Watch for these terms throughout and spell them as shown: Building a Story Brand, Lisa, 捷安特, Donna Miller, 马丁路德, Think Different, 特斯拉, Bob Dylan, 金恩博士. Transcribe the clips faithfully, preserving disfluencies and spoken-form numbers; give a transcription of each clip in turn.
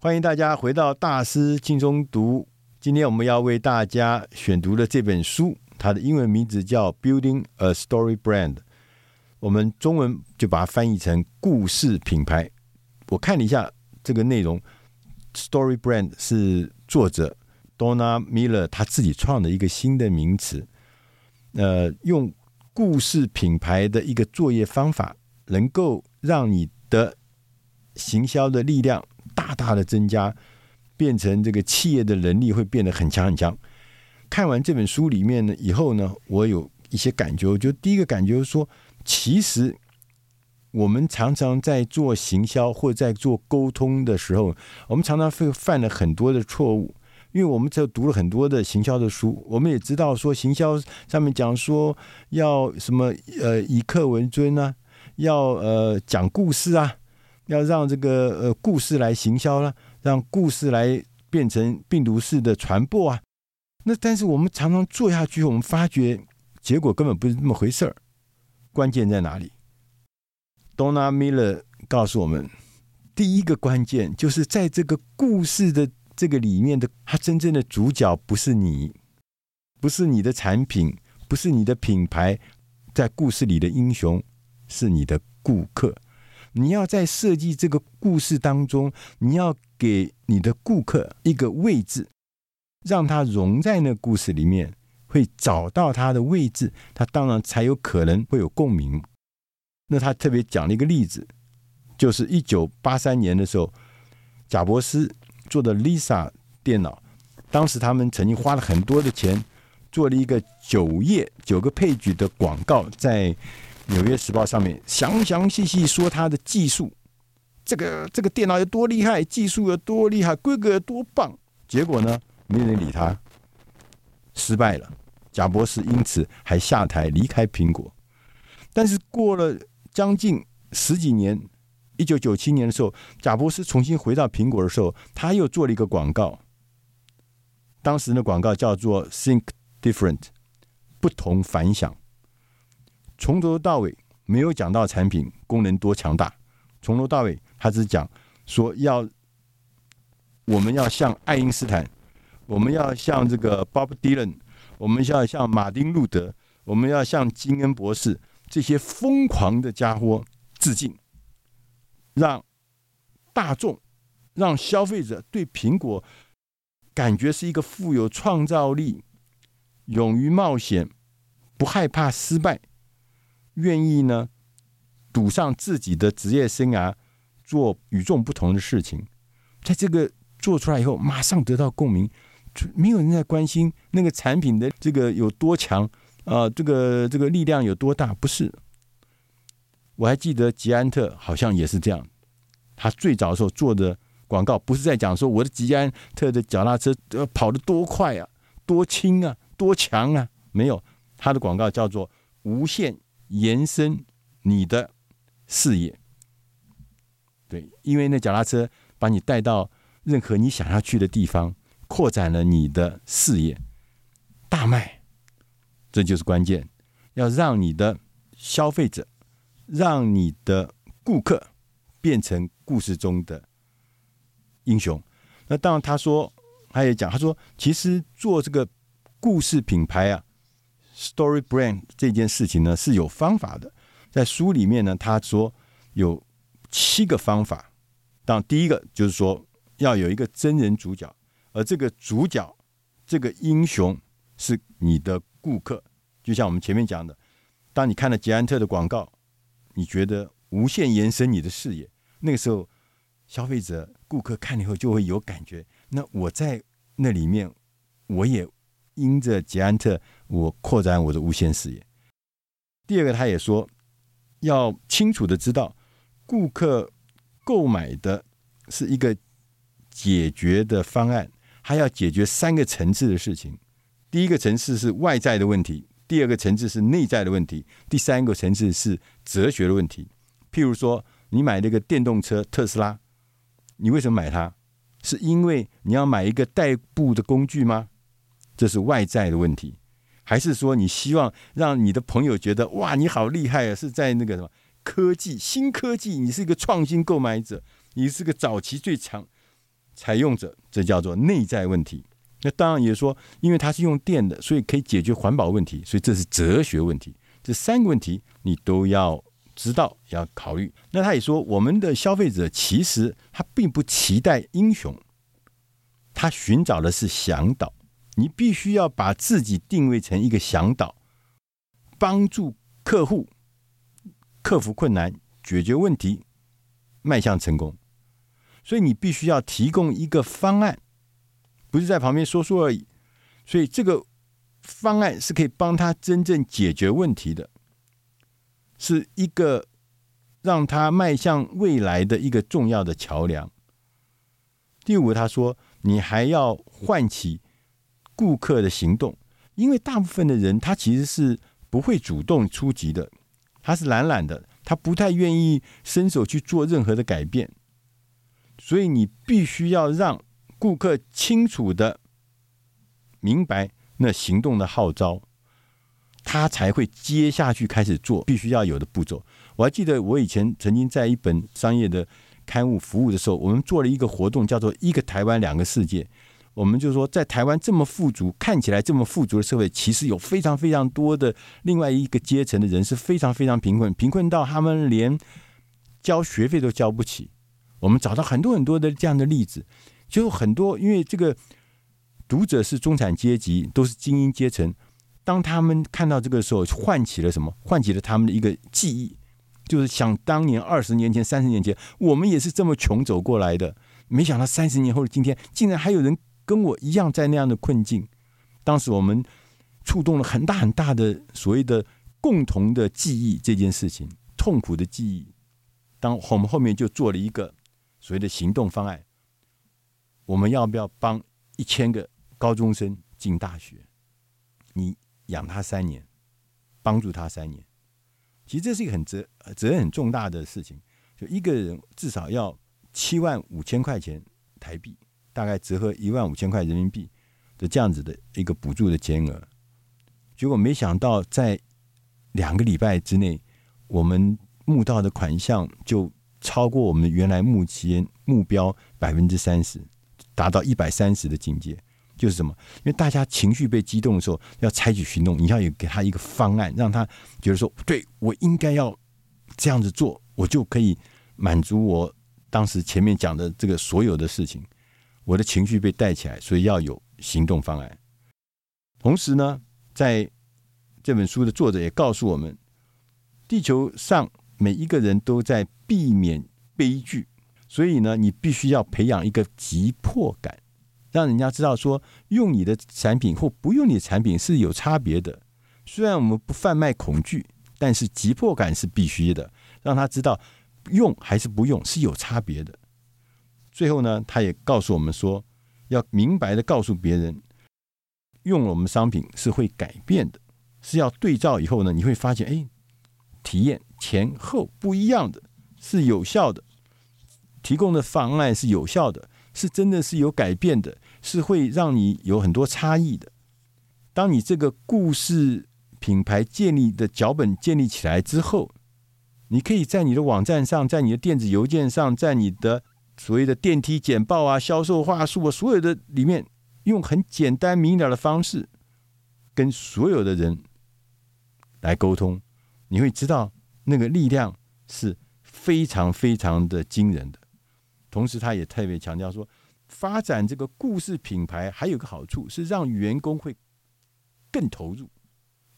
欢迎大家回到大师轻松读，今天我们要为大家选读的这本书，它的英文名字叫 Building a Story Brand， 我们中文就把它翻译成故事品牌。我看了一下这个内容， Story Brand 是作者 Donna Miller 他自己创的一个新的名词，呃，用故事品牌的一个作业方法，能够让你的行销的力量大大的增加，变成这个企业的能力会变得很强很强。看完这本书里面呢以后呢，我有一些感觉，就第一个感觉就是说，其实我们常常在做行销或在做沟通的时候，我们常常会犯了很多的错误，因为我们读了很多的行销的书，我们也知道说行销上面讲说要什么呃以客为尊啊，要呃讲故事啊，要让这个、呃、故事来行销啦，让故事来变成病毒式的传播啊。那但是我们常常做下去，我们发觉结果根本不是那么回事儿。关键在哪里？ Donna Miller 告诉我们，第一个关键就是在这个故事的这个里面的，它真正的主角不是你，不是你的产品，不是你的品牌，在故事里的英雄是你的顾客。你要在设计这个故事当中，你要给你的顾客一个位置，让他融在那故事里面，会找到他的位置，他当然才有可能会有共鸣。那他特别讲了一个例子，就是一九八三年的时候，贾伯斯做的 Lisa 电脑，当时他们曾经花了很多的钱，做了一个九页九个配角的广告，在纽约时报上面详详细细说它的技术，这个这个电脑有多厉害，技术有多厉害，规格有多棒。结果呢，没人理他，失败了。贾伯斯因此还下台离开苹果。但是过了将近十几年，一九九七年的时候，贾伯斯重新回到苹果的时候，他又做了一个广告。当时的广告叫做 Think Different， 不同凡响。从头到尾没有讲到产品功能多强大，从头到尾他只讲说要我们要像爱因斯坦，我们要像这个 Bob Dylan， 我们要像马丁路德，我们要像金恩博士，这些疯狂的家伙致敬，让大众让消费者对苹果感觉是一个富有创造力，勇于冒险，不害怕失败，愿意呢赌上自己的职业生涯，做与众不同的事情。在这个做出来以后马上得到共鸣，没有人在关心那个产品的这个有多强、呃、这个这个力量有多大，不是。我还记得捷安特好像也是这样，他最早的时候做的广告不是在讲说我的捷安特的脚踏车、呃、跑得多快啊，多轻啊，多强啊，没有，他的广告叫做无限延伸你的视野。对，因为那脚踏车把你带到任何你想要去的地方，扩展了你的视野，大卖。这就是关键，要让你的消费者，让你的顾客变成故事中的英雄。那当然他说，他也讲，他说其实做这个故事品牌啊，Story Brand 这件事情呢是有方法的。在书里面呢，他说有七个方法。当然第一个就是说要有一个真人主角，而这个主角这个英雄是你的顾客。就像我们前面讲的，当你看了捷安特的广告，你觉得无限延伸你的视野，那个时候消费者顾客看了以后就会有感觉，那我在那里面我也因着捷安特我扩展我的无限视野。第二个他也说要清楚的知道顾客购买的是一个解决的方案，还要解决三个层次的事情。第一个层次是外在的问题，第二个层次是内在的问题，第三个层次是哲学的问题。譬如说你买了一个电动车特斯拉，你为什么买它？是因为你要买一个代步的工具吗？这是外在的问题。还是说你希望让你的朋友觉得哇你好厉害啊，是在那个什么科技新科技，你是一个创新购买者，你是个早期最强采用者，这叫做内在问题。那当然也说，因为它是用电的，所以可以解决环保问题，所以这是哲学问题。这三个问题你都要知道，要考虑。那他也说，我们的消费者其实他并不期待英雄，他寻找的是向导。你必须要把自己定位成一个向导，帮助客户克服困难，解决问题，迈向成功。所以你必须要提供一个方案，不是在旁边说说而已。所以这个方案是可以帮他真正解决问题的，是一个让他迈向未来的一个重要的桥梁。第五，他说你还要唤起顾客的行动，因为大部分的人他其实是不会主动出击的，他是懒懒的，他不太愿意伸手去做任何的改变。所以你必须要让顾客清楚的明白那行动的号召，他才会接下去开始做必须要有的步骤。我还记得我以前曾经在一本商业的刊物服务的时候，我们做了一个活动叫做一个台湾两个世界。我们就说在台湾这么富足，看起来这么富足的社会，其实有非常非常多的另外一个阶层的人是非常非常贫困，贫困到他们连交学费都交不起。我们找到很多很多的这样的例子，就很多，因为这个读者是中产阶级，都是精英阶层。当他们看到这个时候，唤起了什么？唤起了他们的一个记忆，就是想当年二十年前、三十年前，我们也是这么穷走过来的。没想到三十年后的今天，竟然还有人跟我一样在那样的困境。当时我们触动了很大很大的所谓的共同的记忆这件事情，痛苦的记忆。当我们后面就做了一个所谓的行动方案，我们要不要帮一千个高中生进大学？你养他三年，帮助他三年。其实这是一个很责责任很重大的事情，就一个人至少要七万五千块钱台币，大概折合一万五千块人民币的这样子的一个补助的金额。结果没想到在两个礼拜之内，我们募到的款项就超过我们原来目前目标 百分之三十， 达到一百三十的境界。就是什么？因为大家情绪被激动的时候要采取行动，你要有给他一个方案，让他觉得说对，我应该要这样子做，我就可以满足我当时前面讲的这个所有的事情。我的情绪被带起来，所以要有行动方案。同时呢，在这本书的作者也告诉我们，地球上每一个人都在避免悲剧，所以呢，你必须要培养一个急迫感，让人家知道说用你的产品或不用你的产品是有差别的。虽然我们不贩卖恐惧，但是急迫感是必须的，让他知道用还是不用是有差别的。最后呢，他也告诉我们说，要明白的告诉别人，用了我们商品是会改变的，是要对照以后呢，你会发现，哎，体验前后不一样的，是有效的，提供的方案是有效的，是真的是有改变的，是会让你有很多差异的。当你这个故事品牌建立的脚本建立起来之后，你可以在你的网站上，在你的电子邮件上，在你的所谓的电梯简报啊、销售话术啊，所有的里面，用很简单明了的方式跟所有的人来沟通，你会知道那个力量是非常非常的惊人的。同时他也特别强调说，发展这个故事品牌还有个好处是让员工会更投入，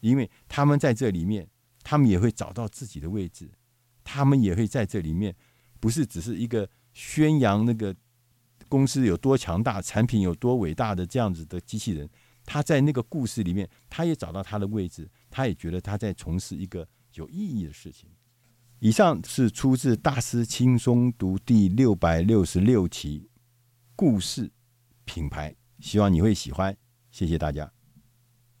因为他们在这里面他们也会找到自己的位置，他们也会在这里面不是只是一个宣扬那个公司有多强大、产品有多伟大的这样子的机器人，他在那个故事里面他也找到他的位置，他也觉得他在从事一个有意义的事情。以上是出自大师轻松读第六百六十六期，故事品牌，希望你会喜欢，谢谢大家。